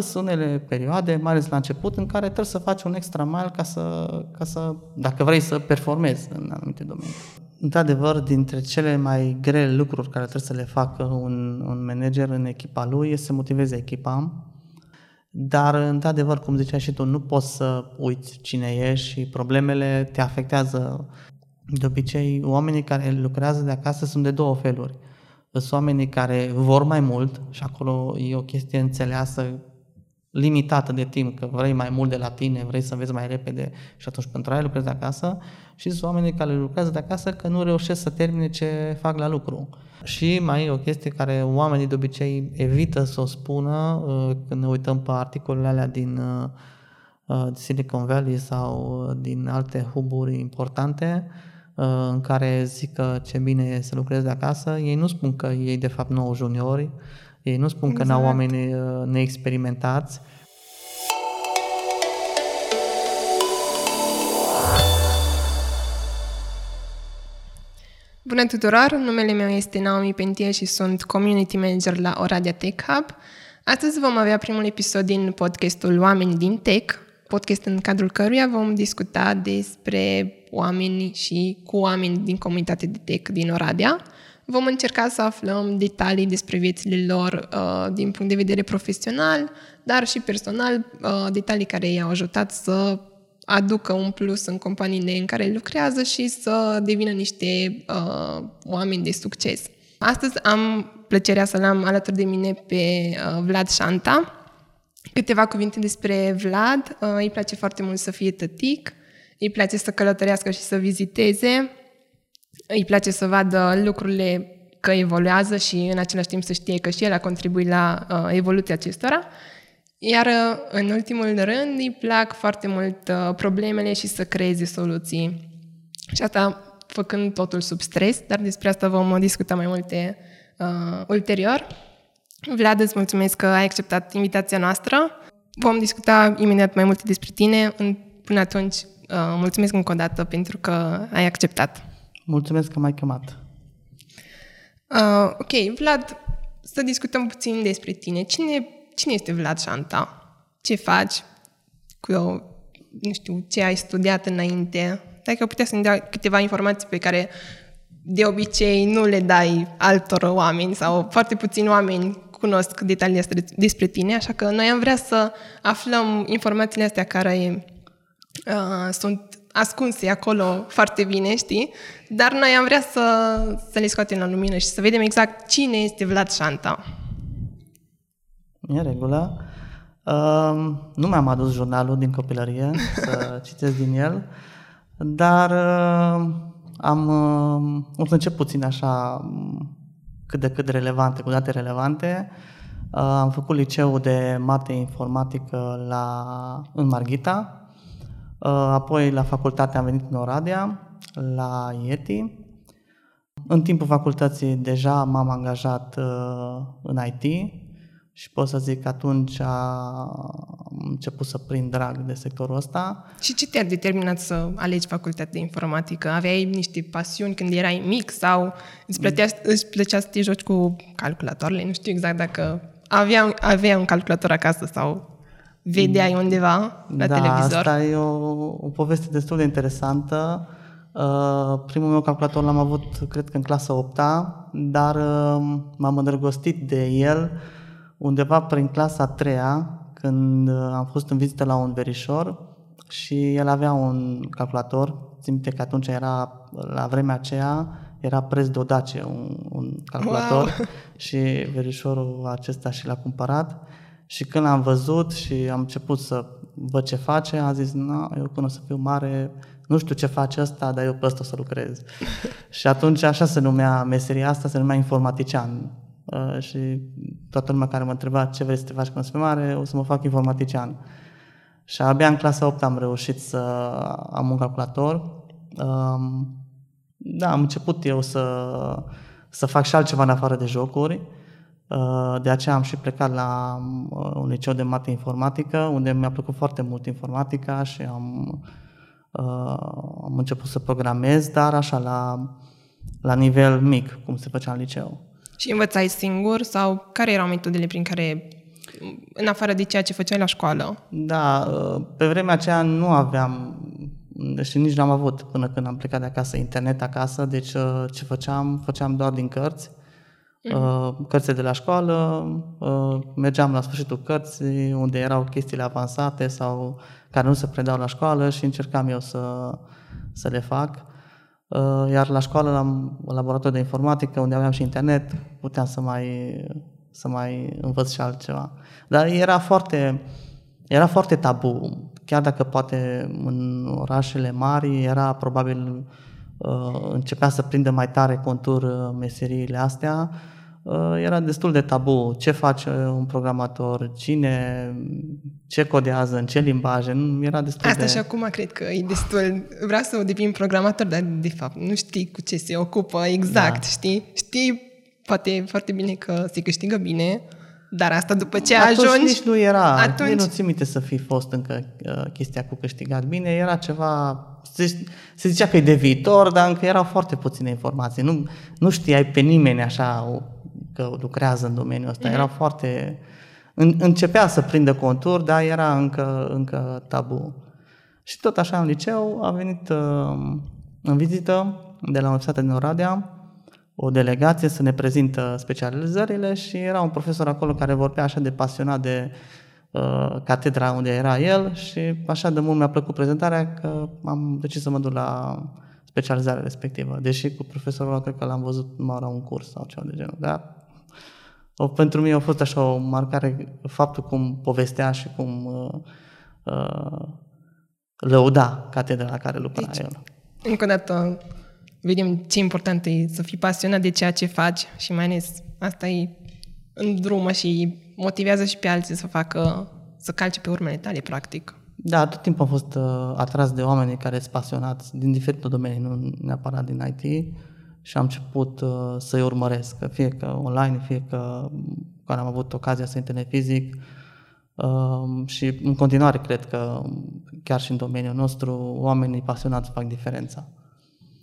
Sunt unele perioade, mai ales la început, în care trebuie să faci un extra mile ca să dacă vrei să performezi în anumite domenii. Într-adevăr, dintre cele mai grele lucruri care trebuie să le facă un manager în echipa lui este să motiveze echipa, dar, într-adevăr, cum ziceai și tu, nu poți să uiți cine ești și problemele te afectează. De obicei, oamenii care lucrează de acasă sunt de două feluri. Sunt oamenii care vor mai mult și acolo e o chestie înțeleasă, limitată de timp, că vrei mai mult de la tine, vrei să înveți mai repede și atunci pentru aia lucrezi de acasă, și sunt oamenii care lucrează de acasă că nu reușesc să termine ce fac la lucru. Și mai e o chestie care oamenii de obicei evită să o spună când ne uităm pe articolele alea din Silicon Valley sau din alte hub-uri importante, în care zic că ce bine e să lucrezi de acasă. Ei nu spun că ei de fapt n-au juniori, ei nu spun că n-au oameni neexperimentați. Bună tuturor! Numele meu este Naomi Pentiel și sunt Community Manager la Oradea Tech Hub. Astăzi vom avea primul episod din podcastul Oameni din Tech, podcast în cadrul căruia vom discuta despre oameni și cu oameni din comunitatea de tech din Oradea. Vom încerca să aflăm detalii despre viețile lor din punct de vedere profesional, dar și personal, detalii care i-au ajutat să aducă un plus în companiile în care lucrează și să devină niște oameni de succes. Astăzi am plăcerea să-l am alături de mine pe Vlad Șanta. Câteva cuvinte despre Vlad. Îi place foarte mult să fie tătic, îi place să călătorească și să viziteze, îi place să vadă lucrurile că evoluează și în același timp să știe că și el a contribuit la evoluția acestora. Iar în ultimul rând îi plac foarte mult problemele și să creeze soluții. Și asta făcând totul sub stres, dar despre asta vom discuta mai multe ulterior. Vlad, îți mulțumesc că ai acceptat invitația noastră. Vom discuta imediat mai multe despre tine. Până atunci, mulțumesc încă o dată pentru că ai acceptat. Mulțumesc că m-ai chemat. Ok, Vlad, să discutăm puțin despre tine. Cine este Vlad Șanta? Ce faci? Nu știu, ce ai studiat înainte? Dacă puteai să-mi dea câteva informații pe care de obicei nu le dai altor oameni sau foarte puțini oameni cunosc detalii astea despre tine, așa că noi am vrea să aflăm informațiile astea care sunt ascunse acolo foarte bine, știi? Dar noi am vrea să le scoatem la lumină și să vedem exact cine este Vlad Șanta. În regulă. Nu mi-am adus jurnalul din copilărie să citesc din el, dar o să încep puțin așa cât de cât relevante, cu date relevante. Am făcut liceul de mate informatică în Marghita, apoi la facultate am venit în Oradea, la IETI. În timpul facultății deja m-am angajat în IT și pot să zic că atunci am început să prind drag de sectorul ăsta. Și ce te-a determinat să alegi facultatea de informatică? Aveai niște pasiuni când erai mic sau îți plăcea să te joci cu calculatoarele? Nu știu exact dacă aveai un calculator acasă sau vedeai undeva la televizor. Da, asta e o poveste destul de interesantă. Primul meu calculator l-am avut, cred că în clasa 8-a, dar m-am îndrăgostit de el undeva prin clasa 3-a, când am fost în vizită la un verișor și el avea un calculator. Țin minte că atunci era, la vremea aceea, era preț de o Dacia un calculator. Wow. Și verișorul acesta și l-a cumpărat. Și când l-am văzut și am început să văd ce face, am zis, eu când o să fiu mare, nu știu ce face ăsta, dar eu pe ăsta o să lucrez. Și atunci așa se numea meseria asta, se numea informatician. Și toată lumea care mă întreba ce vrei să te faci când o să fiu mare, o să mă fac informatician. Și abia în clasa 8 am reușit să am un calculator. Am început eu să fac și altceva în afară de jocuri. De aceea am și plecat la un liceu de mate informatică, unde mi-a plăcut foarte mult informatica și am început să programez, dar așa la nivel mic, cum se făcea în liceu. Și învățai singur sau care erau metodele prin care În afară de ceea ce făceai la școală. Da, pe vremea aceea nu aveam și nici n-am avut până când am plecat de acasă, internet acasă, deci ce făceam? Făceam doar din cărți, cărțile de la școală, mergeam la sfârșitul cărții unde erau chestiile avansate sau care nu se predau la școală și încercam eu să le fac. Iar la școală, la laborator de informatică, unde aveam și internet, puteam să mai învăț și altceva. Dar era foarte tabu. Chiar dacă poate în orașele mari era probabil, începea să prindă mai tare contur meseriile astea, era destul de tabu. Ce face un programator? Ce codează? În ce limbaje? Era destul asta de... și acum cred că e destul. Vreau să devin programator, dar de fapt nu știi cu ce se ocupă exact, da. Știi poate foarte bine că se câștigă bine, dar asta după ce atunci ajungi... Nici nu era. Atunci nu ți-mi minte să fi fost încă chestia cu câștigat bine. Era ceva... Se zicea că e de viitor, dar încă erau foarte puține informații. Nu știai pe nimeni așa că lucrează în domeniul ăsta. Erau foarte... Începea să prindă contur, dar era încă tabu. Și tot așa în liceu a venit în vizită de la Universitatea din Oradea o delegație să ne prezintă specializările și era un profesor acolo care vorbea așa de pasionat de catedra unde era el și așa de mult mi-a plăcut prezentarea că am decis să mă duc la specializarea respectivă. Deși cu profesorul ăla cred că l-am văzut numai la un curs sau ceva de genul. Dar pentru mine a fost așa o marcare faptul cum povestea și cum lăuda catedra la care lucra el. Încă o dată vedem ce important e să fii pasionat de ceea ce faci și mai ales asta e în drumă și motivează și pe alții să facă, să calce pe urmele tale, practic. Da, tot timpul am fost atras de oameni care sunt pasionați din diferite domenii, nu neapărat din IT, și am început să-i urmăresc, fie că online, fie că când am avut ocazia să întâlnesc fizic. Și în continuare cred că chiar și în domeniul nostru oamenii pasionați fac diferența.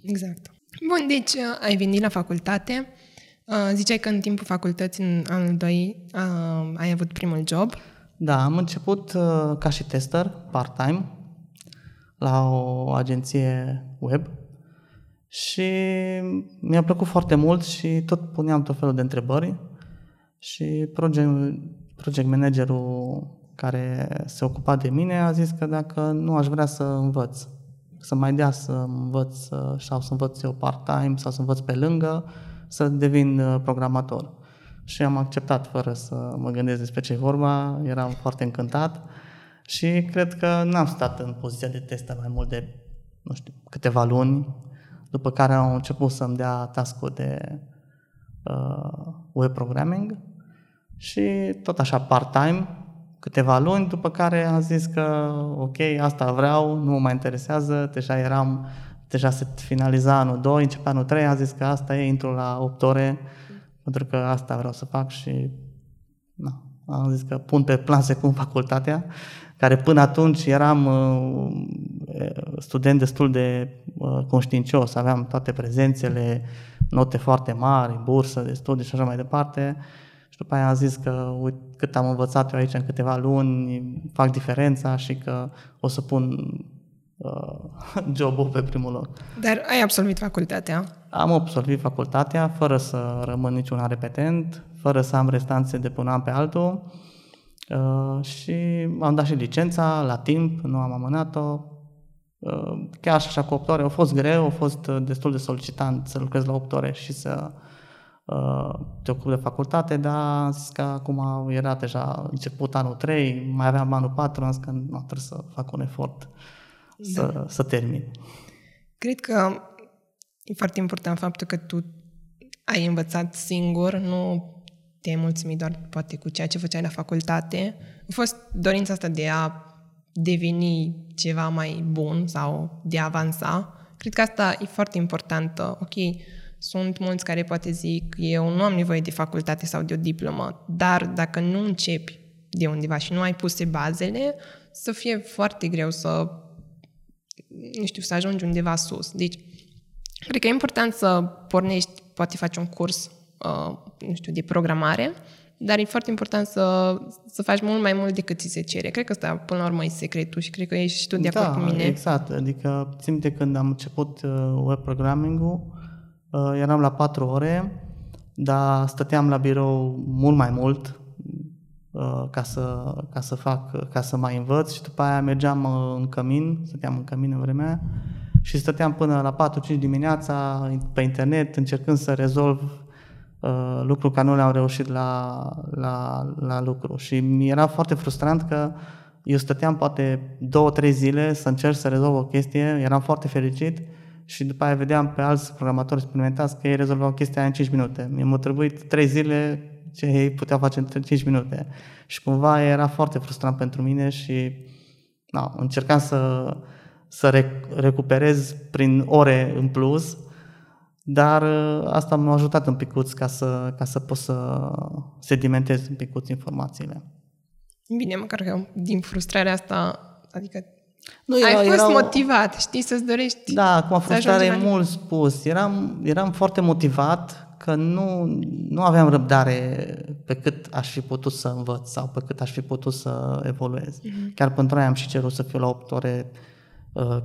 Exact. Bun, deci ai venit la facultate. Ziceai că în timpul facultății, în anul 2, ai avut primul job. Da, am început ca și tester, part-time, la o agenție web și mi-a plăcut foarte mult și tot puneam tot felul de întrebări și project managerul care se ocupa de mine a zis că dacă nu aș vrea să învăț, să mai dea să învăț sau să învăț eu part-time sau să învăț pe lângă, să devin programator. Și am acceptat fără să mă gândesc despre ce e vorba, eram foarte încântat și cred că n-am stat în poziția de tester mai mult de, nu știu, câteva luni, după care am început să-mi dea task-ul de web programming și tot așa part-time, câteva luni, după care am zis că ok, asta vreau, nu mă mai interesează, deja se finaliza anul 2, începea anul 3, am zis că asta e, intru la 8 ore, pentru că asta vreau să fac și na, am zis că pun pe plan secund facultatea, care până atunci eram student destul de conștiincios, aveam toate prezențele, note foarte mari, bursă de studii și așa mai departe. Și după aia am zis că uite, cât am învățat eu aici în câteva luni, fac diferența și că o să pun job-ul pe primul loc. Dar ai absolvit facultatea? Am absolvit facultatea fără să rămân niciun repetent, fără să am restanțe de pe un an pe altul și am dat și licența la timp, nu am amânat-o. Chiar și așa cu 8 ore, a fost greu, a fost destul de solicitant să lucrez la 8 ore și să te ocupi de facultate, dar zis că acum era deja început anul 3, mai aveam anul 4, am zis că nu, trebuie să fac un efort să termin. Cred că e foarte important faptul că tu ai învățat singur, nu te-ai mulțumit doar poate cu ceea ce făceai la facultate. A fost dorința asta de a deveni ceva mai bun sau de a avansa. Cred că asta e foarte importantă. Ok, sunt mulți care poate zic eu nu am nevoie de facultate sau de o diplomă, dar dacă nu începi de undeva și nu ai puse bazele, să fie foarte greu să să ajungi undeva sus. Deci, cred că e important să pornești, poate faci un curs de programare, Dar e foarte important să faci mult mai mult decât ți se cere. Cred că asta, până la urmă, e secretul și cred că ești și tu de acord cu mine. Da, exact. Adică, țin minte când am început web programming-ul, eram la 4 ore, dar stăteam la birou mult mai mult ca să mai învăț și după aia mergeam în cămin, stăteam în cămin în vremea aia și stăteam până la 4-5 dimineața pe internet încercând să rezolv lucru că nu le-am reușit la lucru. Și mi-era foarte frustrant că eu stăteam poate 2-3 zile să încerc să rezolv o chestie, eram foarte fericit și după aia vedeam pe alți programatori experimentați că ei rezolvau chestia în 5 minute. Mi-a trebuit 3 zile ce ei puteau face în 5 minute. Și cumva era foarte frustrant pentru mine și încercam să recuperez prin ore în plus. Dar asta m-a ajutat un picuț ca să pot să sedimentez un picuț informațiile. Bine, măcar că din frustrarea asta, adică ai fost motivat, știi, să-ți dorești. Da, acum frustrarea e mult spus. Eram foarte motivat că nu aveam răbdare pe cât aș fi putut să învăț sau pe cât aș fi putut să evoluez. Mm-hmm. Chiar pentru aia am și cerut să fiu la 8 ore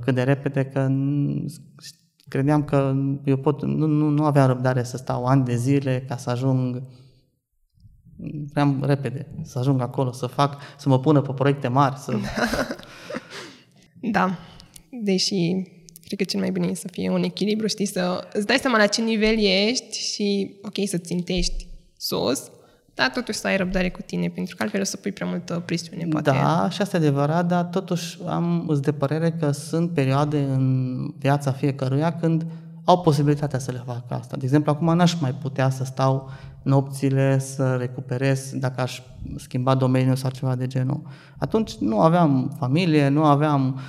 cât de repede, că credeam că eu nu aveam răbdare să stau ani de zile ca să ajung, vreau repede, să ajung acolo, să mă pună pe proiecte mari. Da, deși cred că cel mai bine e să fie un echilibru, știi, să îți dai seama la ce nivel ești și ok, să țintești sus, dar totuși să ai răbdare cu tine, pentru că altfel o să pui prea multă presiune, poate. Da, și asta e adevărat, dar totuși îți de părere că sunt perioade în viața fiecăruia când au posibilitatea să le facă asta. De exemplu, acum n-aș mai putea să stau nopțile să recuperez dacă aș schimba domeniul sau ceva de genul. Atunci nu aveam familie, nu aveam...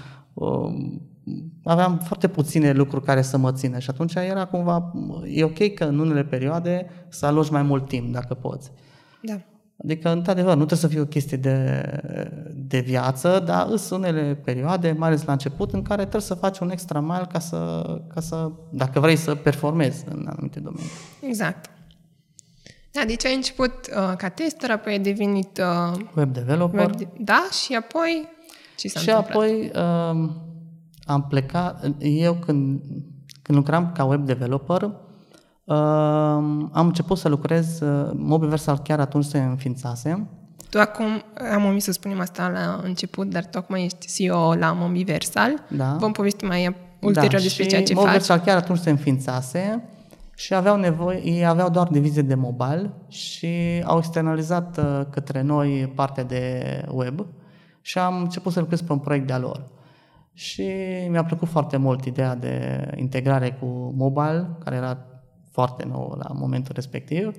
aveam foarte puține lucruri care să mă țină și atunci era cumva... E ok că în unele perioade să aloci mai mult timp, dacă poți. Da. Adică, într-adevăr, nu trebuie să fie o chestie de viață, dar sunt unele perioade, mai ales la început, în care trebuie să faci un extra mile ca să dacă vrei să performezi în anumite domenii. Exact. Da, deci ai început ca tester, apoi ai devenit... web developer. Da, și apoi... Ce s-a întâmplat? Apoi am plecat... Eu când lucram ca web developer... am început să lucrez, Mobiversal chiar atunci se înființase. Tu acum, am omis să spunem asta la început, dar tu acum ești CEO la Mobiversal. Da. Vom povesti mai ulterior despre ceea ce faci. Mobiversal chiar atunci se înființase și ei aveau doar divizie de mobile și au externalizat către noi partea de web și am început să lucrez pe un proiect de-a lor. Și mi-a plăcut foarte mult ideea de integrare cu mobile, care era foarte nou la momentul respectiv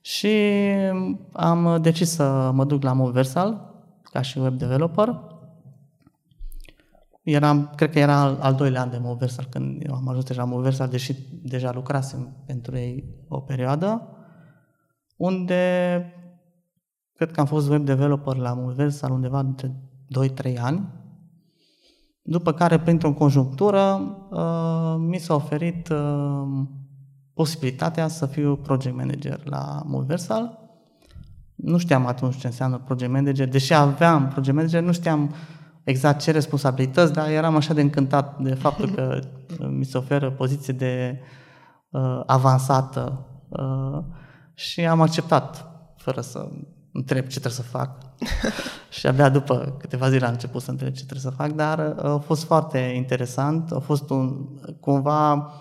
și am decis să mă duc la Mobiversal ca și web developer. Cred că era al doilea an de Mobiversal când eu am ajuns deja la Mobiversal, deși deja lucrasem pentru ei o perioadă, unde cred că am fost web developer la Mobiversal undeva între 2-3 ani. După care, printr-o conjunctură, mi s-a oferit posibilitatea să fiu project manager la Mobiversal. Nu știam atunci ce înseamnă project manager, deși aveam project manager, nu știam exact ce responsabilități, dar eram așa de încântat de faptul că mi se oferă poziție de avansată și am acceptat fără să întreb ce trebuie să fac. Și abia după câteva zile am început să întreb ce trebuie să fac, dar a fost foarte interesant, a fost cumva...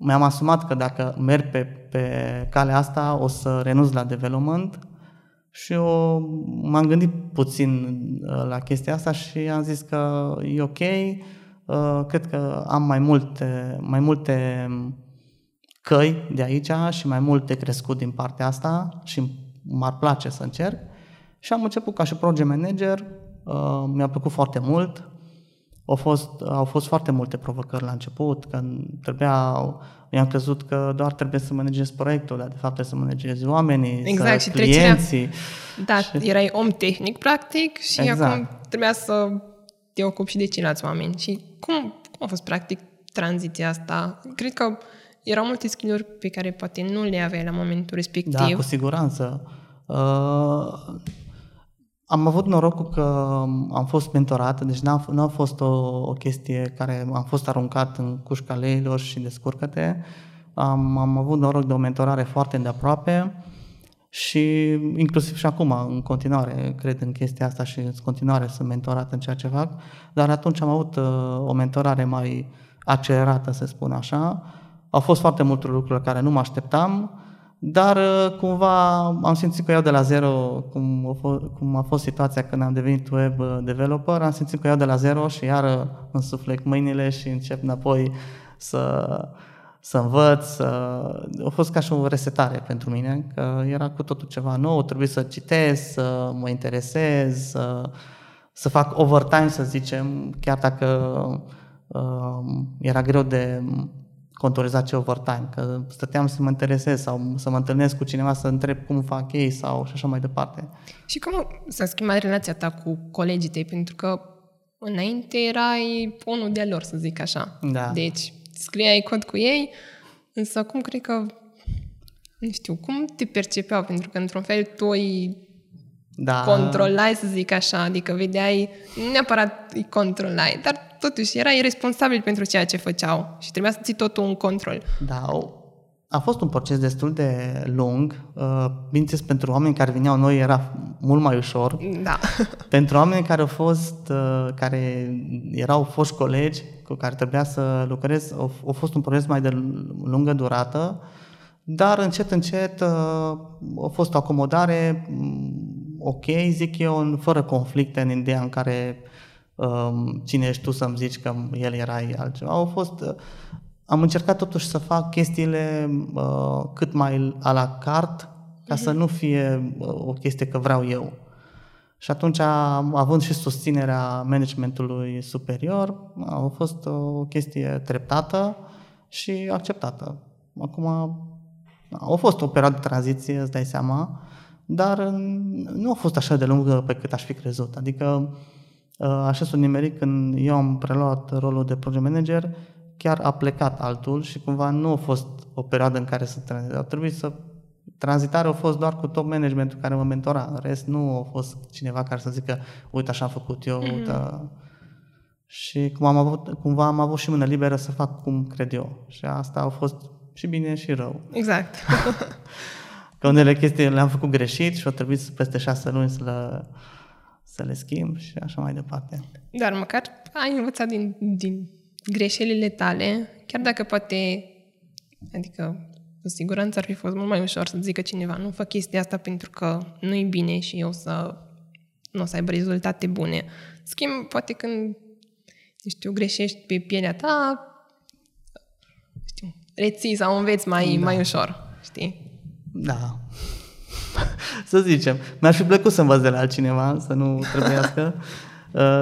Mi-am asumat că dacă merg pe calea asta o să renunț la development și eu m-am gândit puțin la chestia asta și am zis că e ok, cred că am mai multe căi de aici și mai multe crescut din partea asta și m-ar place să încerc. Și am început ca și project manager, mi-a plăcut foarte mult. Au fost foarte multe provocări la început, că eu am crezut că doar trebuie să managezi proiectul, dar de fapt trebuie să managezi oamenii, exact, să clienții. Da, și... erai om tehnic, practic, și acum trebuia să te ocupi și de ceilalți oameni. Și cum a fost, practic, tranziția asta? Cred că erau multe skill-uri pe care poate nu le aveai la momentul respectiv. Da, cu siguranță. Am avut norocul că am fost mentorat, deci nu a fost o chestie care am fost aruncat în cușca leilor și descurcă-te. Am avut noroc de o mentorare foarte îndeaproape și inclusiv și acum, în continuare, cred în chestia asta și în continuare sunt mentorat în ceea ce fac, dar atunci am avut o mentorare mai accelerată, să spun așa. Au fost foarte multe lucruri care nu mă așteptam, dar cumva am simțit că iau de la zero, cum a fost situația când am devenit web developer, am simțit că iau de la zero și iară însuflec mâinile și încep înapoi să învăț. A fost ca și o resetare pentru mine, că era cu totul ceva nou, trebuie să citesc, să mă interesez, să fac overtime, să zicem, chiar dacă era greu de contorizat ce overtime, că stăteam să mă interesez sau să mă întâlnesc cu cineva, să întreb cum fac ei sau și așa mai departe. Și cum s-a schimbat relația ta cu colegii tăi? Pentru că înainte erai unul de-a lor, să zic așa. Da. Deci scriai cod cu ei, însă acum cred că, nu știu, cum te percepeau? Pentru că într-un fel tu îi controlai, să zic așa, adică vedeai, nu neapărat îi controlai, dar totuși erai responsabil pentru ceea ce făceau și trebuia să ții totul în control. Da, a fost un proces destul de lung. Bineînțeles, pentru oameni care veneau noi era mult mai ușor. Da. Pentru oameni care erau foști colegi cu care trebuia să lucrez, a fost un proces mai de lungă durată, dar încet, încet a fost o acomodare ok, zic eu, fără conflicte în ideea în care cine ești tu să-mi zici că el erai altceva. Am încercat totuși să fac chestiile cât mai a la carte, ca să nu fie o chestie că vreau eu. Și atunci, având și susținerea managementului superior, a fost o chestie treptată și acceptată. Acum, a fost o perioadă de tranziție, îți dai seama, dar nu a fost așa de lungă pe cât aș fi crezut. Adică, așa sunt nimerit, când eu am preluat rolul de project manager, chiar a plecat altul și cumva nu a fost o perioadă în care să tranzitez. Tranzitarea a fost doar cu top managementul care mă mentora. În rest, nu a fost cineva care să zică, uite, așa am făcut eu. Și cumva am avut și mână liberă să fac cum cred eu. Și asta a fost și bine și rău. Exact. Că unele chestii le-am făcut greșit și a trebuit peste 6 luni să le schimb și așa mai departe. Dar măcar ai învățat din greșelile tale, chiar dacă poate, adică cu siguranță ar fi fost mult mai ușor să zică cineva, nu fac chestia asta pentru că nu-i bine și nu o să aibă rezultate bune. Schimb, poate când, nu știu, greșești pe pielea ta, nu știu, reții sau înveți mai ușor, știi? Da. Să zicem, mi-ar fi plăcut să învăț de la altcineva, să nu trebuiască.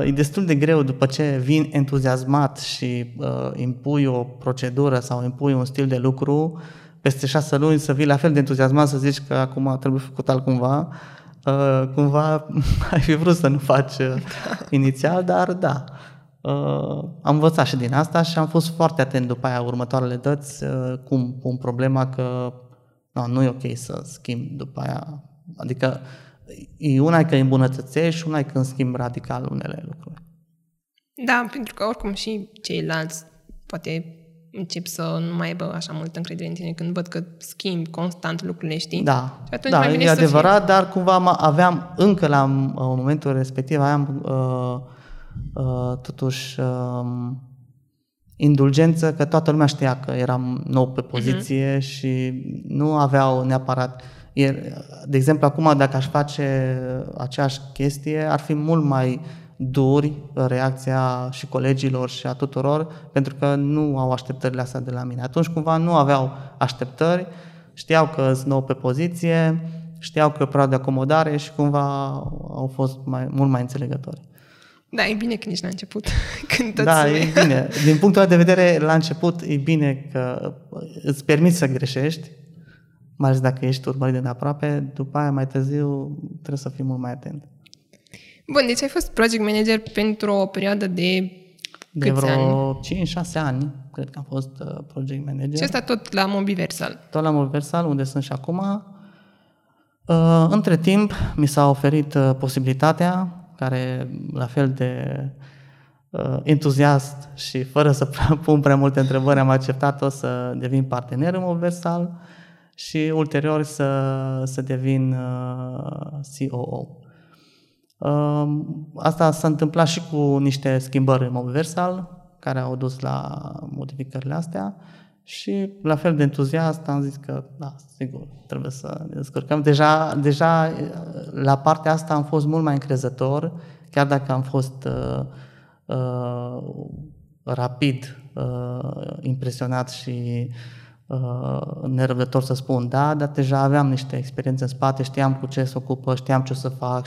E destul de greu după ce vin entuziasmat și impui o procedură sau impui un stil de lucru, peste 6 luni să vii la fel de entuziasmat să zici că acum trebuie făcut altcumva. Cumva ai fi vrut să nu faci inițial, dar da. Am învățat și din asta și am fost foarte atent după aia următoarele dăți cum pun problema că nu e ok să schimb după aia. Adică e una că îmbunătățești și una când schimbi radical unele lucruri. Da, pentru că oricum și ceilalți poate încep să nu mai aibă așa multă încredere în tine când văd că schimbi constant lucrurile, știi? Da, și atunci mai bine e adevărat, dar cumva aveam încă la momentul respectiv, aveam totuși indulgență că toată lumea știa că eram nou pe poziție și nu aveau neapărat. De exemplu, acum dacă aș face aceeași chestie, ar fi mult mai duri reacția și colegilor și a tuturor, pentru că nu au așteptările astea de la mine. Atunci cumva nu aveau așteptări, știau că sunt nou pe poziție, știau că e perioadă de acomodare și cumva au fost mult mai înțelegători. Da, e bine că nici la început. E bine. Din punctul meu de vedere, la început e bine că îți permiți să greșești, mai ales dacă ești urmărit de aproape, după aia mai târziu trebuie să fii mult mai atent. Bun, deci ai fost project manager pentru o perioadă de vreo 5-6 ani, cred că am fost project manager. Și asta tot la Mobiversal? Tot la Mobiversal, unde sunt și acum. Între timp, mi s-a oferit posibilitatea, care la fel de entuziast și fără să pun prea multe întrebări am acceptat-o, să devin partener în Mobiversal și ulterior să devin COO. Asta s-a întâmplat și cu niște schimbări în Mobiversal care au dus la modificările astea și la fel de entuziast am zis că da, sigur, trebuie să ne descurcăm. Deja la partea asta am fost mult mai încrezător, chiar dacă am fost rapid impresionat și nerăbdător să spun da, dar deja aveam niște experiențe în spate, știam cu ce se ocupă, știam ce o să fac,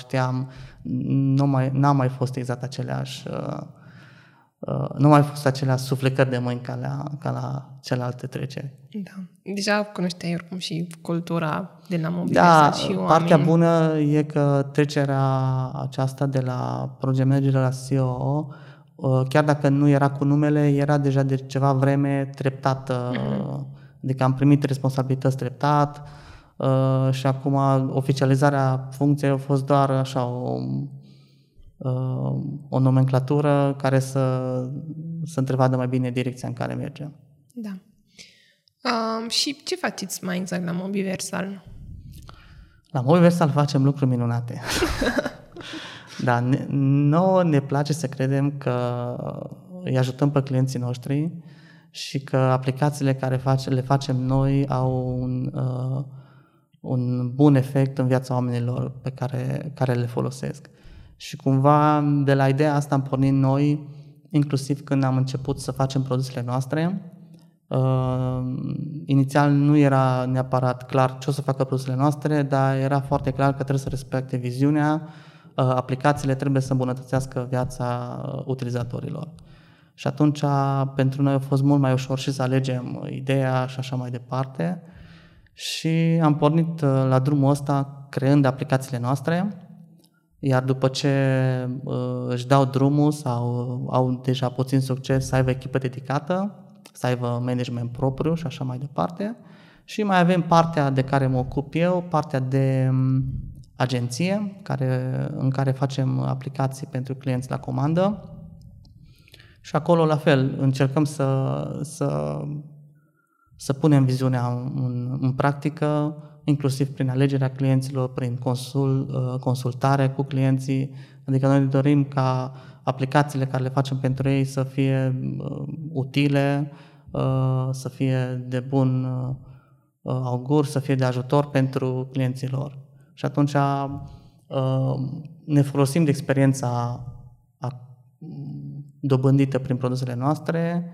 n-am mai fost exact aceleași, nu mai fost aceleași suflecări de mâini ca la celelalte treceri. Da. Deja cunoșteai oricum și cultura de la Mobiversal și oameni. Da, partea bună e că trecerea aceasta de la project manager la COO, chiar dacă nu era cu numele, era deja de ceva vreme treptată, adică am primit responsabilități treptat și acum oficializarea funcției a fost doar așa o nomenclatură care să întrevadă mai bine direcția în care mergem. Da. Și ce faceți mai exact la Mobiversal? La Mobiversal facem lucruri minunate. Da, nouă ne place să credem că îi ajutăm pe clienții noștri și că aplicațiile care le facem noi au un bun efect în viața oamenilor pe care le folosesc. Și cumva de la ideea asta am pornit noi, inclusiv când am început să facem produsele noastre. Inițial nu era neapărat clar ce o să facă produsele noastre, dar era foarte clar că trebuie să respecte viziunea, aplicațiile trebuie să îmbunătățească viața utilizatorilor. Și atunci pentru noi a fost mult mai ușor și să alegem ideea și așa mai departe. Și am pornit la drumul ăsta creând aplicațiile noastre, iar după ce își dau drumul sau au deja puțin succes, să aibă echipă dedicată, să aibă management propriu și așa mai departe. Și mai avem partea de care mă ocup eu, partea de agenție, în care facem aplicații pentru clienți la comandă și acolo la fel încercăm să punem viziunea în practică, inclusiv prin alegerea clienților, prin consultare cu clienții, adică noi dorim ca aplicațiile care le facem pentru ei să fie utile, să fie de bun augur, să fie de ajutor pentru clienții lor. Și atunci ne folosim de experiența dobândită prin produsele noastre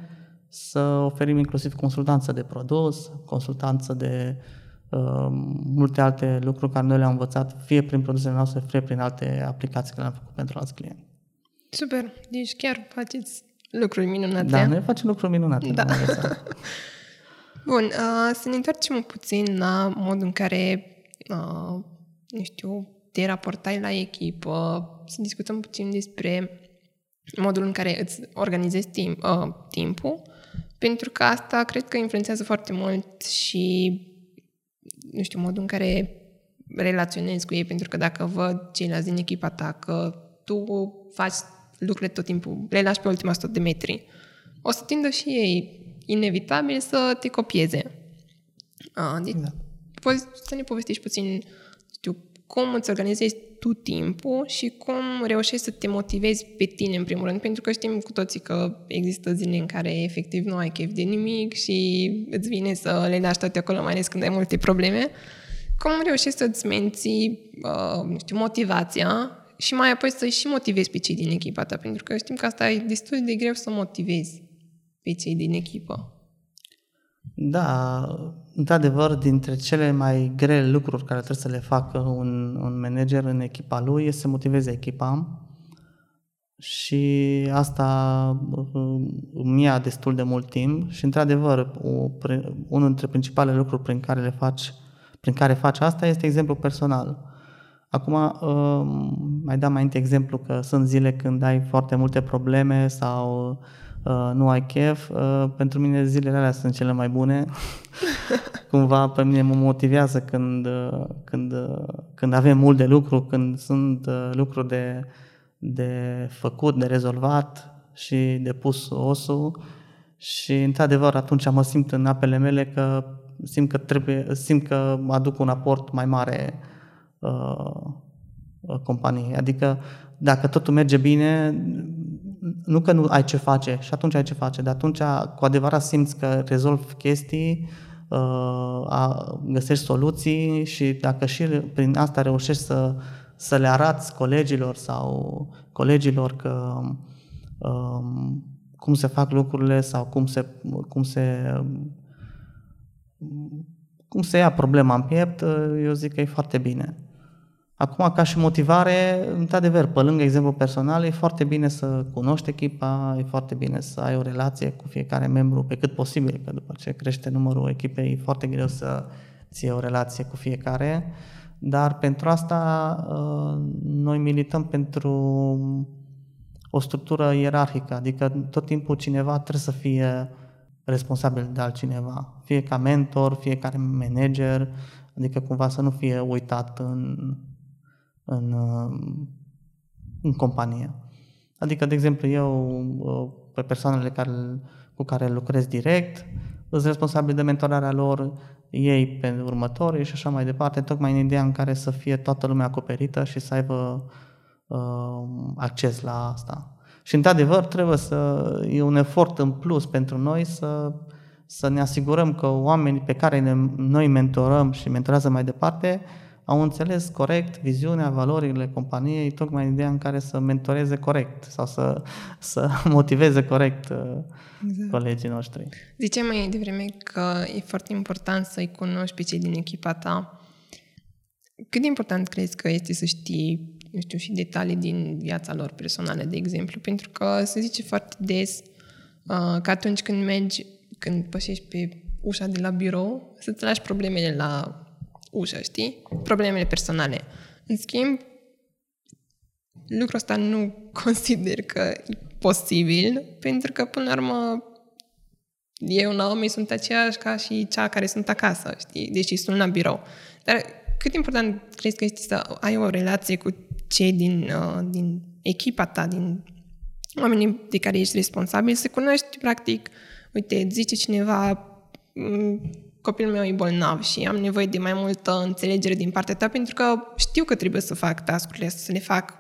să oferim inclusiv consultanță de produs, consultanță de multe alte lucruri care noi le-am învățat fie prin produsele noastre, fie prin alte aplicații care le-am făcut pentru alți clienți. Super! Deci chiar faceți lucruri minunate. Da, noi facem lucruri minunate. Da. Bun, să ne întoarcem puțin la modul în care nu știu, te raportai la echipă, să discutăm puțin despre modul în care îți organizezi timpul, pentru că asta cred că influențează foarte mult și, nu știu, modul în care relaționezi cu ei, pentru că dacă văd ceilalți din echipa ta că tu faci lucrurile tot timpul, le lași pe ultima 100 de metri, o să tindă și ei inevitabil să te copieze. Exact. Poți să ne povestești puțin, știu, cum îți organizezi tu timpul și cum reușești să te motivezi pe tine, în primul rând, pentru că știm cu toții că există zile în care efectiv nu ai chef de nimic și îți vine să le lași toate acolo, mai ales când ai multe probleme. Cum reușești să-ți menții, motivația și mai apoi să-i și motivezi pe cei din echipa ta, pentru că știm că asta e destul de greu să motivezi pe cei din echipă. Da, într-adevăr, dintre cele mai grele lucruri care trebuie să le facă un manager în echipa lui este să motiveze echipa și asta îmi ia destul de mult timp și, într-adevăr, unul dintre principalele lucruri prin care faci asta este exemplu personal. Acum, mai dau mai întâi exemplu că sunt zile când ai foarte multe probleme sau nu ai chef. Pentru mine zilele alea sunt cele mai bune. Cumva pe mine mă motivează când avem mult de lucru, când sunt lucruri de făcut, de rezolvat și de pus osul. Și într-adevăr atunci mă simt în apele mele că simt că aduc un aport mai mare companiei. Adică dacă totul merge bine, nu că nu ai ce face, și atunci ai ce face, dar atunci cu adevărat simți că rezolvi chestii, găsești soluții și dacă și prin asta reușești să le arăți colegilor că cum se fac lucrurile sau cum se ia problema în piept, eu zic că e foarte bine. Acum, ca și motivare, într-adevăr, pe lângă exemplu personal, e foarte bine să cunoști echipa, e foarte bine să ai o relație cu fiecare membru pe cât posibil, că după ce crește numărul echipei, e foarte greu să ții o relație cu fiecare, dar pentru asta noi milităm pentru o structură ierarhică, adică tot timpul cineva trebuie să fie responsabil de altcineva, fie ca mentor, fie ca manager, adică cumva să nu fie uitat în companie. Adică, de exemplu, eu, pe persoanele cu care lucrez direct, sunt responsabil de mentorarea lor, ei pe următorii și așa mai departe, tocmai în ideea în care să fie toată lumea acoperită și să aibă acces la asta. Și, într-adevăr, trebuie e un efort în plus pentru noi să ne asigurăm că oamenii pe care noi mentorăm și mentorează mai departe au înțeles corect viziunea, valorile companiei, tocmai ideea în care să mentoreze corect sau să motiveze corect exact. Colegii noștri. Ziceam mai devreme că e foarte important să-i cunoști pe cei din echipa ta. Cât de important crezi că este să știi, nu știu, și detalii din viața lor personală, de exemplu? Pentru că se zice foarte des că atunci când pășești pe ușa de la birou, să-ți lași problemele la ușă, știi? Problemele personale. În schimb, lucrul ăsta nu consider că e posibil, pentru că, până la urmă, eu, Naomi, sunt aceeași ca și cea care sunt acasă, știi? Deși sunt la birou. Dar cât important crezi că este să ai o relație cu cei din echipa ta, din oamenii de care ești responsabil, să cunoști, practic, uite, zice cineva, copilul meu e bolnav și am nevoie de mai multă înțelegere din partea ta, pentru că știu că trebuie să fac task-urile, să le fac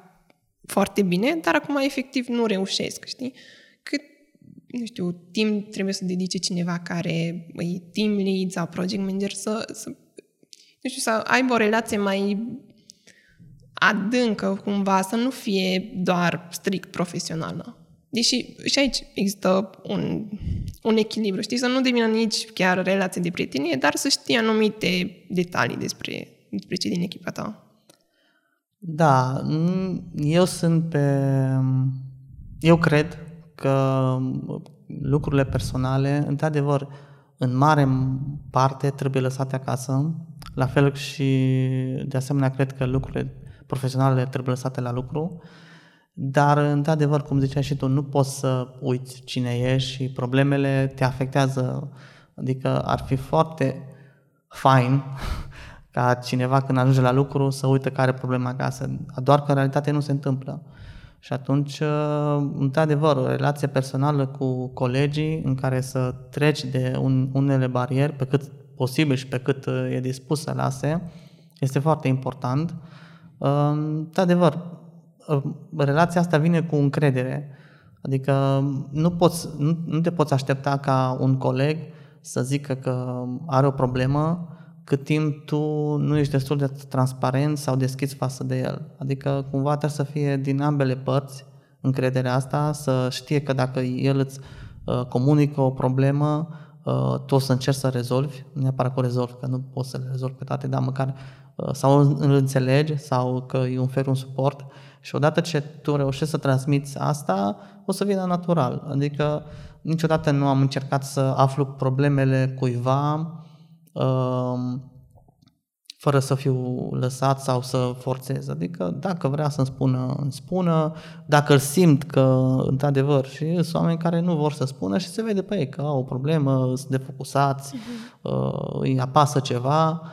foarte bine, dar acum efectiv nu reușesc, știi? Cât, nu știu, timp trebuie să dedice cineva care e team lead sau project manager să aibă o relație mai adâncă cumva, să nu fie doar strict profesională. Deși și aici există un echilibru, știi? Să nu devină nici chiar relație de prietenie, dar să știi anumite detalii despre cei din echipa ta. Da, eu cred că lucrurile personale, într-adevăr, în mare parte trebuie lăsate acasă. La fel și, de asemenea, cred că lucrurile profesionale trebuie lăsate la lucru. Dar, într-adevăr, cum ziceai și tu, nu poți să uiți cine ești și problemele te afectează. Adică ar fi foarte fain ca cineva când ajunge la lucru să uită că are problema acasă, doar că în realitate nu se întâmplă. Și atunci, într-adevăr, o relație personală cu colegii în care să treci de unele bariere pe cât posibil și pe cât e dispus să lase, este foarte important. Într-adevăr, relația asta vine cu încredere. Adică nu te poți aștepta ca un coleg să zică că are o problemă cât timp tu nu ești destul de transparent sau deschis față de el. Adică cumva trebuie să fie din ambele părți încrederea asta, să știe că dacă el îți comunică o problemă, tu o să încerci să rezolvi, nu neapărat că o rezolvi, că nu poți să le rezolvi pe toate, dar măcar sau îl înțelegi sau că îi oferi un suport. Și odată ce tu reușești să transmiți asta, o să vină natural. Adică niciodată nu am încercat să aflu problemele cuiva fără să fiu lăsat sau să forțez. Adică dacă vrea să-mi spună, îmi spună, dacă îl simt că, într-adevăr, și sunt oameni care nu vor să spună și se vede pe ei că au o problemă, sunt defocusați, îi apasă ceva,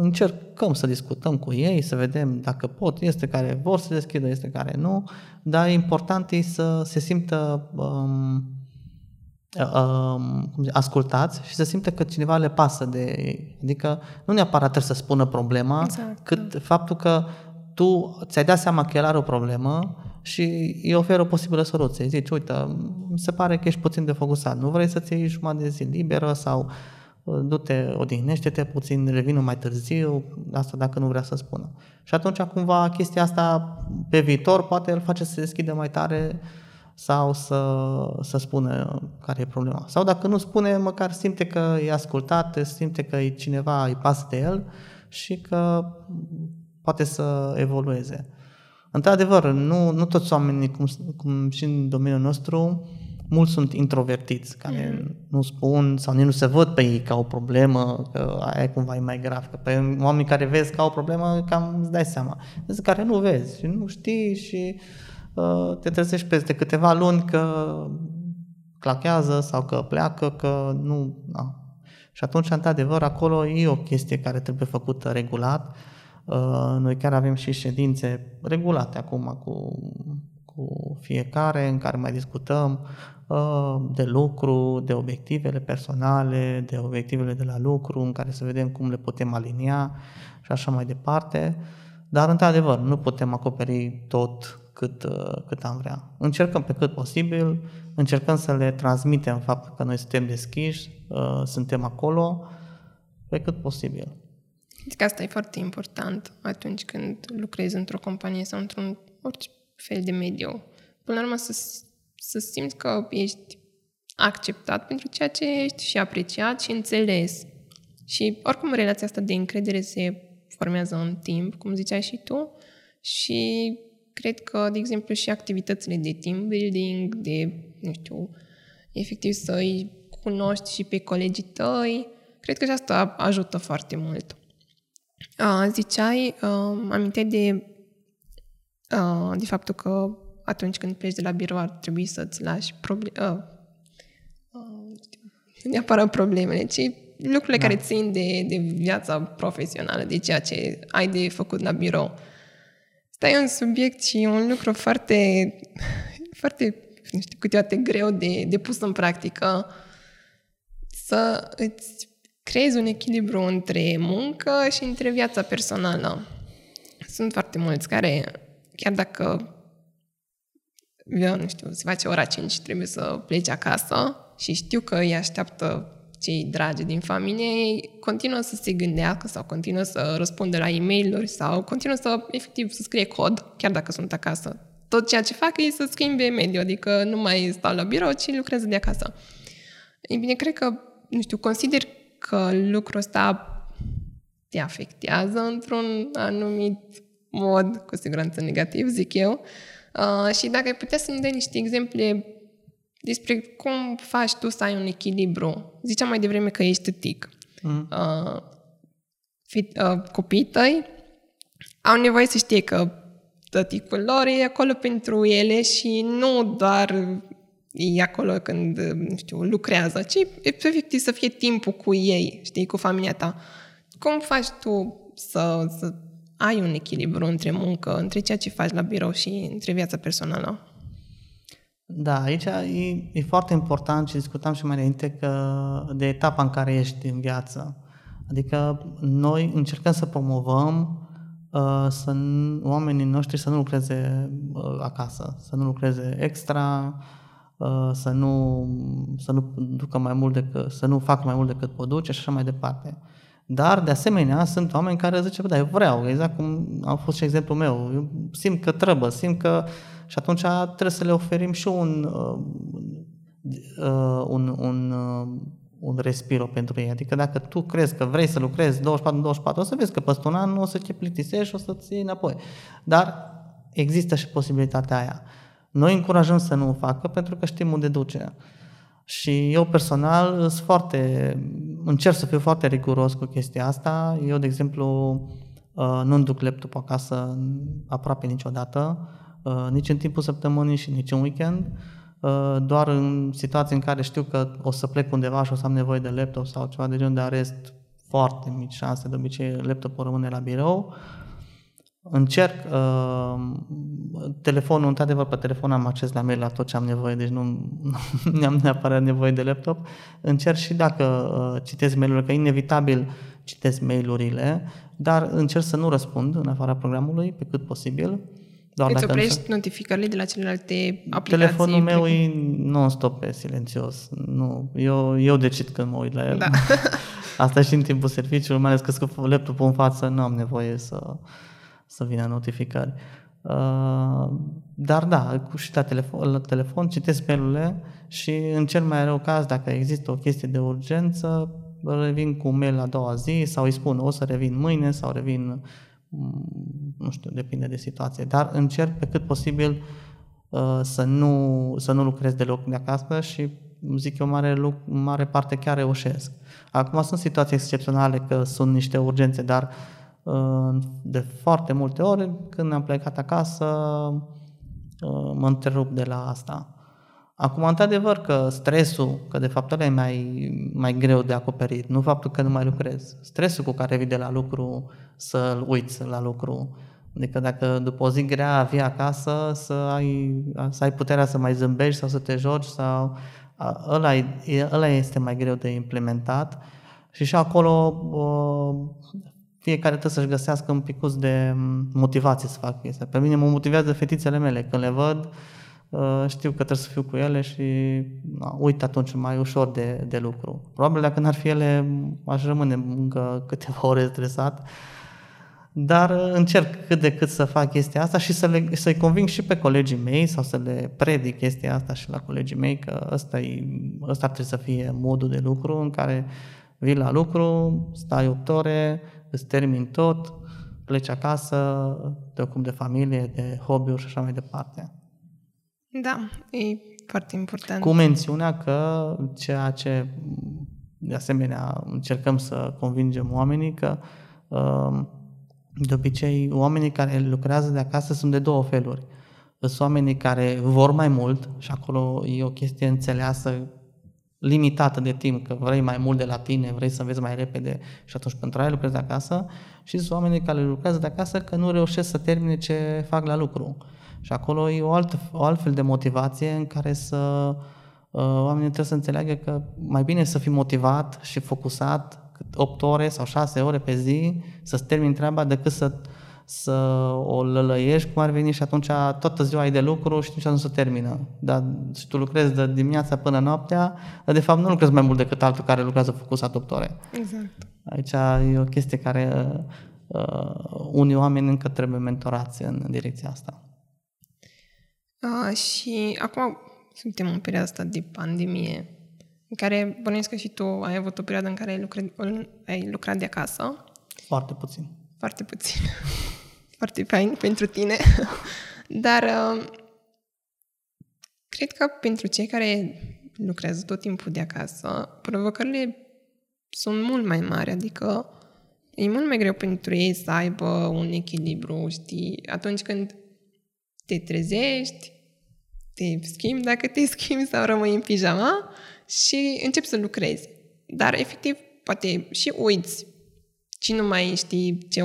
încercăm să discutăm cu ei, să vedem dacă pot, este care vor să deschidă, este care nu, dar important e să se simtă ascultați și să simte că cineva le pasă de ei. Adică nu neapărat trebuie să spună problema, exact, cât faptul că tu ți-ai dat seama că el are o problemă și îi oferă o posibilă soluție. Zici, uite, mi se pare că ești puțin defocusat, nu vrei să-ți iei jumătate de zi liberă sau du-te, odihnește-te puțin, revină mai târziu, asta dacă nu vrea să spună. Și atunci cumva chestia asta pe viitor poate îl face să se deschidă mai tare sau să spună care e problema. Sau dacă nu spune, măcar simte că e ascultat, simte că e cineva, îi pasă de el și că poate să evolueze. Într-adevăr, nu toți oamenii, cum și în domeniul nostru, mulți sunt introvertiți, care nu spun sau nici nu se văd pe ei ca o problemă, că aia cumva e mai grav. Că pe oamenii care vezi ca o problemă, cam îți dai seama. Deci care nu vezi și nu știi și te trezești peste câteva luni că clachează sau că pleacă, că nu... Na. Și atunci, într-adevăr, acolo e o chestie care trebuie făcută regulat. Noi chiar avem și ședințe regulate acum cu fiecare, în care mai discutăm de lucru, de obiectivele personale, de obiectivele de la lucru, în care să vedem cum le putem alinia și așa mai departe. Dar, într-adevăr, nu putem acoperi tot cât am vrea. Încercăm pe cât posibil, încercăm să le transmitem faptul că noi suntem deschiși, suntem acolo, pe cât posibil. Zic că asta e foarte important atunci când lucrezi într-o companie sau într-un orice fel de mediu. Până la urmă să simți că ești acceptat pentru ceea ce ești și apreciat și înțeles. Și oricum relația asta de încredere se formează în timp, cum ziceai și tu, și cred că, de exemplu, și activitățile de team building, de, nu știu, efectiv să-i cunoști și pe colegii tăi, cred că și asta ajută foarte mult. Ziceai, aminteai de faptul că atunci când pleci de la birou ar trebui să-ți lași neapărat problemele, ci lucrurile care țin de viața profesională, de ceea ce ai de făcut la birou. Asta e un subiect și un lucru foarte, foarte, nu știu, câteodată greu de pus în practică, să îți creezi un echilibru între muncă și între viața personală. Sunt foarte mulți care, chiar dacă, eu nu știu, se face ora 5 și trebuie să pleci acasă și știu că îi așteaptă cei dragi din familie, ei continuă să se gândească sau continuă să răspundă la e-mail-uri sau continuă să scrie cod, chiar dacă sunt acasă. Tot ceea ce fac e să schimbe mediul, adică nu mai stau la birou, ci lucrez de acasă. E bine, cred că, nu știu, consider că lucrul ăsta te afectează într-un anumit mod, cu siguranță negativ, zic eu. Și dacă ai putea să-mi dai niște exemple despre cum faci tu să ai un echilibru. Ziceam mai devreme că ești tătic. Copiii tăi au nevoie să știe că tăticul lor e acolo pentru ele și nu doar e acolo când, nu știu, lucrează, ci efectiv să fie timpul cu ei, știi, cu familia ta. Cum faci tu să ai un echilibru între muncă, între ceea ce faci la birou și între viața personală? Da, aici e foarte important și discutam și mai înainte că de etapa în care ești în viață. Adică noi încercăm să promovăm oamenii noștri să nu lucreze acasă, să nu lucreze extra, să nu facă mai mult decât produce și așa mai departe. Dar, de asemenea, sunt oameni care zice, da, eu vreau, exact cum a fost și exemplul meu, eu simt că trebuie, și atunci trebuie să le oferim și un respiro pentru ei. Adică dacă tu crezi că vrei să lucrezi 24-24, o să vezi că peste un an o să te plictisești, o să-ți iei înapoi. Dar există și posibilitatea aia. Noi încurajăm să nu o facă pentru că știm unde duce. Și eu personal sunt încerc să fiu foarte riguros cu chestia asta. Eu, de exemplu, nu-mi duc laptopul acasă aproape niciodată, nici în timpul săptămânii și nici în weekend, doar în situații în care știu că o să plec undeva și o să am nevoie de laptop sau ceva de genul, dar rest foarte mici șanse, de obicei laptopul rămâne la birou. Încerc telefonul, într-adevăr pe telefon am acces la mail, la tot ce am nevoie, deci nu am neapărat nevoie de laptop. Încerc și dacă citesc mail-urile, că inevitabil citesc mail-urile, dar încerc să nu răspund în afara programului pe cât posibil. Doar îți oprești notificările de la celelalte aplicații? Telefonul meu e non-stop pe silențios. Nu, eu decid când mă uit la el. Da. Asta și în timpul serviciului, mai ales că cu laptopul în față nu am nevoie să vină notificări. Dar da, și la telefon citesc mail-urile și în cel mai rău caz, dacă există o chestie de urgență, revin cu mail a doua zi sau îi spun o să revin mâine sau revin, nu știu, depinde de situație, dar încerc pe cât posibil să nu lucrez deloc de acasă și zic eu, mare parte chiar reușesc. Acum sunt situații excepționale că sunt niște urgențe, dar de foarte multe ori când am plecat acasă mă întrerup de la asta. Acum, într-adevăr că stresul, că de fapt ăla e mai greu de acoperit, nu faptul că nu mai lucrez, stresul cu care vii de la lucru să-l uiți la lucru. Adică dacă după o zi grea vii acasă să ai puterea să mai zâmbești sau să te joci, sau ăla este mai greu de implementat și acolo fiecare trebuie să-și găsească un picuț de motivație să facă chestia. Pe mine mă motivează fetițele mele, când le văd știu că trebuie să fiu cu ele și uit atunci mai ușor de lucru. Probabil dacă n-ar fi ele, aș rămâne încă câteva ore stresat, dar încerc cât de cât să fac chestia asta și să-i conving și pe colegii mei sau să le predic chestia asta și la colegii mei că ăsta trebuie să fie modul de lucru în care vii la lucru, stai 8 ore, îți termin tot, pleci acasă, te ocupi de familie, de hobby-uri și așa mai departe. Da, e foarte important. Cu mențiunea că ceea ce, de asemenea, încercăm să convingem oamenii că, de obicei, oamenii care lucrează de acasă sunt de două feluri. Sunt oamenii care vor mai mult și acolo e o chestie înțeleasă, limitată de timp, că vrei mai mult de la tine, vrei să înveți mai repede și atunci pentru aia lucrezi de acasă, și sunt oamenii care lucrează de acasă că nu reușesc să termine ce fac la lucru. Și acolo e o altfel de motivație în care oamenii trebuie să înțeleagă că mai bine să fii motivat și focusat 8 ore sau 6 ore pe zi, să-ți termini treaba, decât să o lălăiești cum ar veni și atunci toată ziua ai de lucru și nici nu se termină. Dar și tu lucrezi de dimineața până noaptea, dar de fapt nu lucrezi mai mult decât altul care lucrează focusat 8 ore. Exact. Aici e o chestie care unii oameni încă trebuie mentorați în direcția asta. Și acum suntem în perioada asta de pandemie, în care bănuiesc că și tu ai avut o perioadă în care ai lucrat de acasă. Foarte puțin. Foarte puțin. Foarte fain pentru tine. Dar cred că pentru cei care lucrează tot timpul de acasă, provocările sunt mult mai mari, adică e mult mai greu pentru ei să aibă un echilibru, știi, atunci când te trezești, te schimbi, dacă te schimbi sau rămâi în pijama și începi să lucrezi. Dar, efectiv, poate și uiți și nu mai știi ce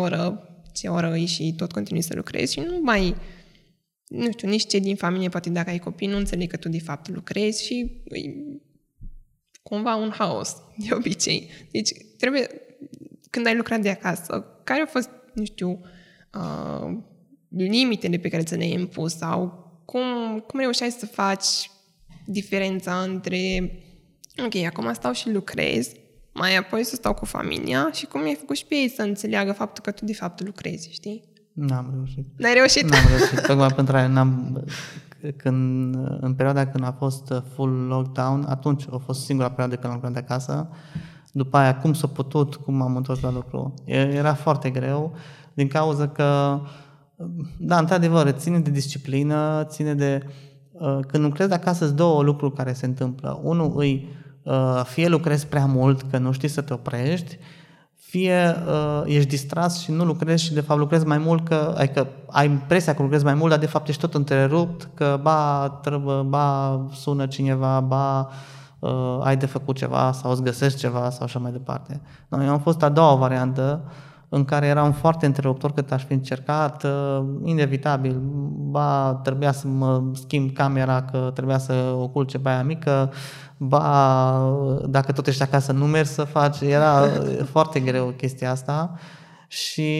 oră e și tot continui să lucrezi și nu știu, nici cei din familie, poate dacă ai copii, nu înțeleg că tu, de fapt, lucrezi și cumva un haos, de obicei. Deci, trebuie, când ai lucrat de acasă, care au fost, nu știu, limitele pe care ți le-ai impus sau cum reușeai să faci diferența între ok, acum stau și lucrez, mai apoi să stau cu familia și cum i-ai făcut și pe ei să înțeleagă faptul că tu de fapt lucrezi, știi? N-am reușit. N-ai reușit? N-am reușit. Tocmai pentru aia în perioada când a fost full lockdown, atunci a fost singura perioadă când am lucrat de acasă. După aia, cum s-a putut, cum m-am întors la lucru? Era foarte greu din cauza că da, într-adevăr, ține de disciplină, ține de Când lucrezi acasă, sunt două lucruri care se întâmplă. Unul îi fie lucrezi prea mult, că nu știi să te oprești, fie ești distras și nu lucrezi și de fapt lucrezi mai mult, că, adică ai impresia că lucrezi mai mult, dar de fapt ești tot întrerupt, că sună cineva, ai de făcut ceva sau îți găsești ceva sau așa mai departe. No, eu am fost a doua variantă în care eram foarte întreruptor cât aș fi încercat, inevitabil, trebuia să mă schimb camera, că trebuia să o culce pe aia mică, dacă tot ești acasă nu mergi să faci, era foarte greu chestia asta și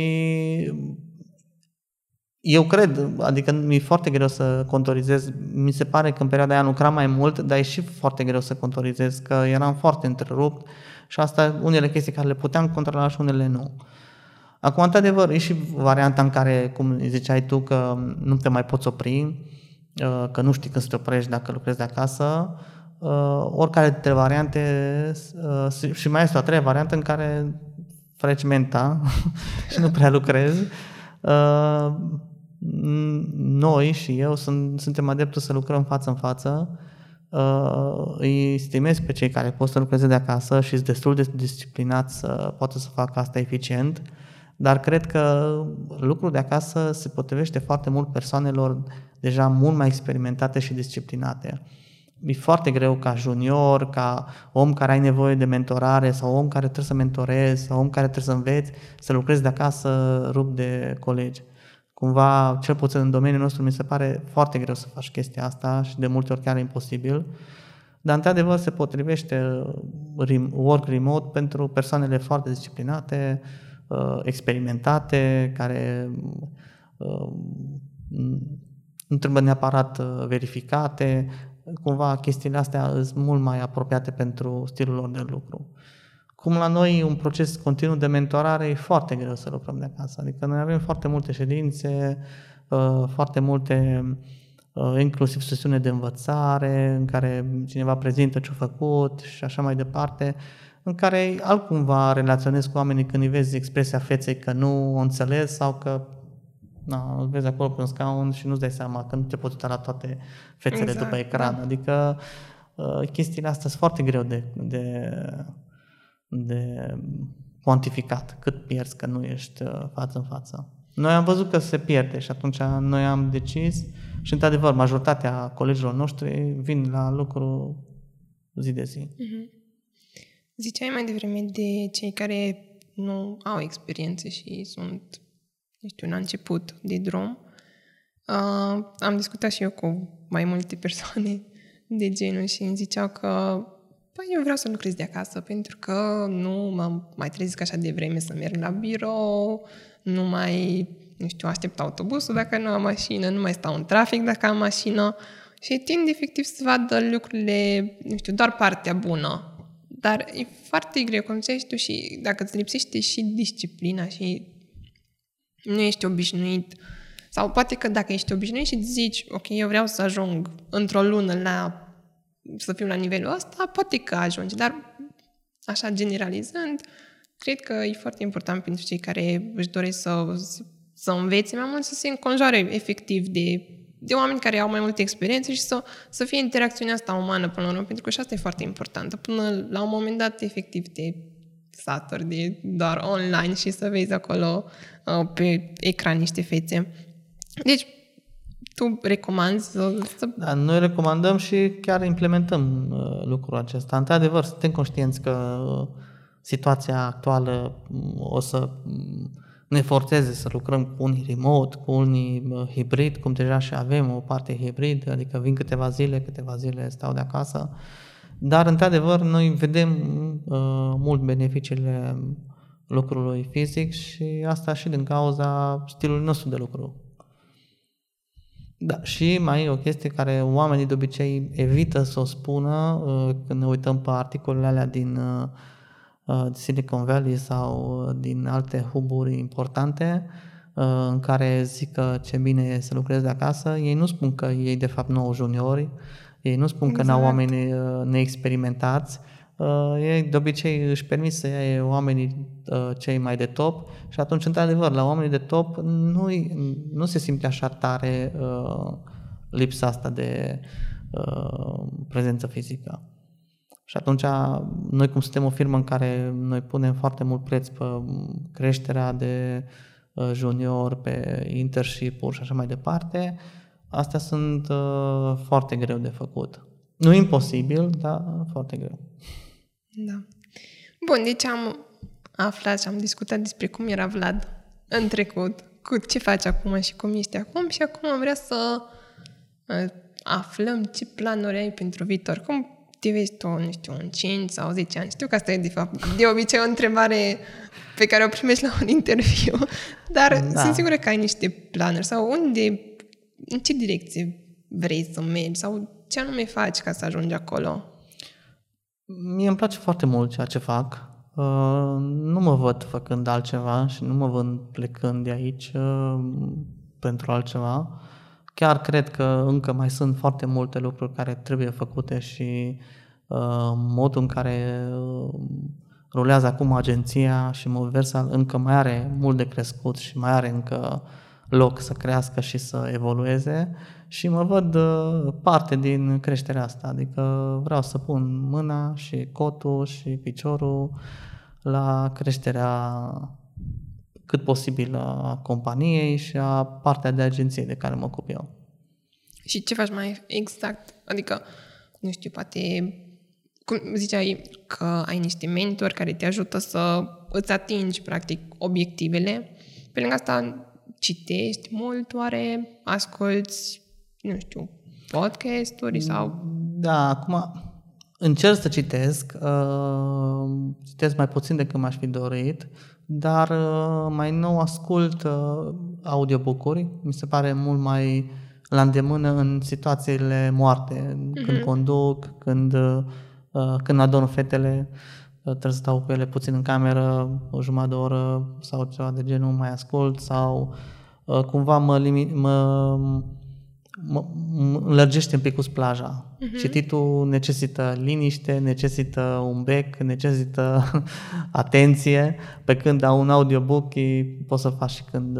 eu cred, adică mi-e foarte greu să contorizez, mi se pare că în perioada aia lucram mai mult, dar e și foarte greu să contorizez, că eram foarte întrerupt și asta, unele chestii care le puteam controla și unele nu. Acum, într-adevăr, e și varianta în care, cum ziceai tu, că nu te mai poți opri, că nu știi când să te oprești dacă lucrezi de acasă, oricare dintre variante, și mai este o a treia variantă în care freci menta și nu prea lucrezi. Noi și eu suntem adeptul să lucrăm față în față. Îi stimez pe cei care pot să lucreze de acasă și sunt destul de disciplinați să poată să facă asta eficient, dar cred că lucrul de acasă se potrivește foarte mult persoanelor deja mult mai experimentate și disciplinate. E foarte greu ca junior, ca om care ai nevoie de mentorare sau om care trebuie să mentorezi sau om care trebuie să înveți, să lucrezi de acasă rupt de colegi. Cumva, cel puțin în domeniul nostru, mi se pare foarte greu să faci chestia asta și de multe ori chiar imposibil. Dar, într-adevăr, se potrivește work remote pentru persoanele foarte disciplinate, experimentate, care nu trebuie neapărat verificate. Cumva, chestiile astea sunt mult mai apropiate pentru stilul lor de lucru. Cum la noi un proces continuu de mentorare, e foarte greu să lucrăm de acasă. Adică noi avem foarte multe ședințe, foarte multe, inclusiv sesiune de învățare, în care cineva prezintă ce-a făcut și așa mai departe, în care altcumva relaționezi cu oamenii când îi vezi expresia feței că nu o înțelegi sau că îl vezi acolo pe un scaun și nu-ți dai seama că nu te poți uita la toate fețele după ecran. Da. Adică chestiile astea sunt foarte greu de cuantificat, cât pierzi că nu ești față în față. Noi am văzut că se pierde și atunci noi am decis și, într-adevăr, majoritatea colegilor noștri vin la lucru zi de zi. Mm-hmm. Ziceai mai devreme de cei care nu au experiențe și sunt, la început de drum. Am discutat și eu cu mai multe persoane de genul și îmi ziceau că eu vreau să lucrez de acasă pentru că nu mă mai trezesc așa de vreme să merg la birou, nu mai, aștept autobusul dacă nu am mașină, nu mai stau în trafic dacă am mașină și tind efectiv să vadă lucrurile, doar partea bună. Dar e foarte greu, cum ziceai tu, și dacă îți lipsește și disciplina și nu ești obișnuit, sau poate că dacă ești obișnuit și zici, ok, eu vreau să ajung într-o lună să fiu la nivelul ăsta, poate că ajungi, dar așa generalizând, cred că e foarte important pentru cei care își doresc să învețe mai mult, să se înconjoare efectiv de oameni care au mai multe experiențe și să fie interacțiunea asta umană până la urmă, pentru că și asta e foarte importantă. Până la un moment dat, efectiv, te saturi de doar online și să vezi acolo pe ecran niște fețe. Deci, tu recomanzi să... Da, noi recomandăm și chiar implementăm lucrul acesta. Într-adevăr, suntem conștienți că situația actuală o să ne forțeze să lucrăm cu unii remote, cu unii hibrid, cum deja și avem o parte hibrid, adică vin câteva zile stau de acasă, dar într-adevăr noi vedem mult beneficiile lucrului fizic și asta și din cauza stilului nostru de lucru. Da, și mai e o chestie care oamenii de obicei evită să o spună când ne uităm pe articolele alea din Silicon Valley sau din alte hub-uri importante în care zic că ce bine e să lucrezi de acasă. Ei nu spun că ei de fapt nu au juniori, ei nu spun că n-au oameni neexperimentați, ei de obicei își permit să ia oamenii cei mai de top și atunci, într-adevăr, la oamenii de top nu se simte așa tare lipsa asta de prezență fizică. Și atunci, noi cum suntem o firmă în care noi punem foarte mult preț pe creșterea de junior, pe internship-uri și așa mai departe, astea sunt foarte greu de făcut. Nu imposibil, dar foarte greu. Da. Bun, deci am aflat și am discutat despre cum era Vlad în trecut, cu ce faci acum și cum ești acum, și acum am vrea să aflăm ce planuri ai pentru viitor. Cum te vezi tu, nu știu, în 5 sau 10 ani? Știu că asta e, de fapt, de obicei o întrebare pe care o primești la un interviu, dar da, sunt sigură că ai niște planuri sau unde, în ce direcție vrei să mergi sau ce anume faci ca să ajungi acolo? Mie îmi place foarte mult ceea ce fac. Nu mă văd făcând altceva și nu mă văd plecând de aici pentru altceva. Chiar cred că încă mai sunt foarte multe lucruri care trebuie făcute și modul în care rulează acum agenția și Mobiversal încă mai are mult de crescut și mai are încă loc să crească și să evolueze și mă văd parte din creșterea asta, adică vreau să pun mâna și cotul și piciorul la creșterea cât posibil a companiei și a partea de agenție de care mă ocup eu. Și ce faci mai exact? Adică, nu știu, poate, cum ziceai că ai niște mentori care te ajută să îți atingi, practic, obiectivele. Pe lângă asta, citești mult, oare? Asculți, nu știu, podcast-uri sau... Da, acum încerc să citesc. Citesc mai puțin decât m-aș fi dorit, dar mai nou ascult audiobook-uri. Mi se pare mult mai la îndemână în situațiile moarte. Când conduc, când adorm fetele, trebuie să stau cu ele puțin în cameră, o jumătate de oră sau ceva de genul, mai ascult sau cumva mă lărgește un pic cu plaja. Cititul necesită liniște, necesită un bec, necesită atenție, pe când un audiobook poți să faci și când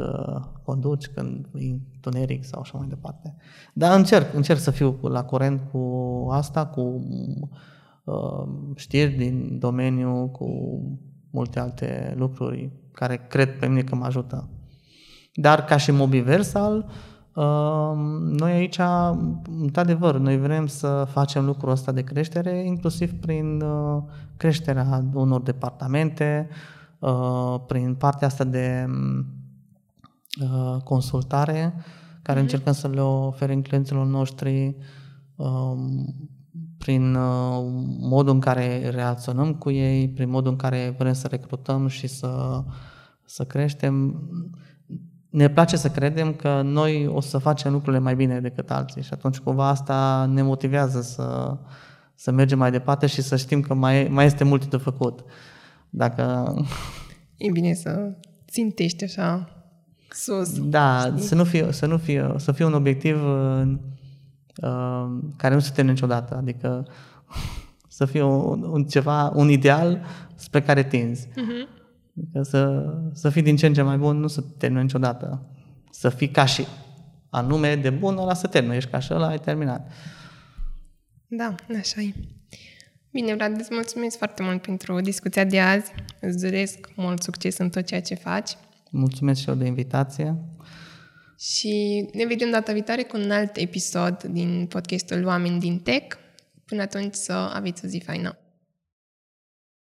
conduci, când e întuneric sau așa mai departe. Dar încerc să fiu la curent cu asta, cu știri din domeniu, cu multe alte lucruri care cred pe mine că mă ajută. Dar ca și Mobiversal, noi aici, într-adevăr, noi vrem să facem lucrul ăsta de creștere, inclusiv prin creșterea unor departamente, prin partea asta de consultare, care încercăm să le oferim clienților noștri, prin modul în care reacționăm cu ei, prin modul în care vrem să recrutăm și să creștem. Ne place să credem că noi o să facem lucrurile mai bine decât alții și atunci cumva asta ne motivează să mergem mai departe și să știm că mai este mult de făcut. Dacă... E bine să țintești așa sus. Da, știi? Să fie un obiectiv care nu se termină niciodată, adică să fie un ideal spre care tinzi. Adică să fii din ce în ce mai bun, nu se termină niciodată. Să fii ca și anume de bun, ăla se termină, ești ca și ăla, ai terminat. Da, așa e. Bine, Vlad, îți mulțumesc foarte mult pentru discuția de azi. Îți doresc mult succes în tot ceea ce faci. Mulțumesc și eu de invitație. Și ne vedem data viitoare cu un alt episod din podcastul Oameni din Tech. Până atunci, să aveți o zi faină!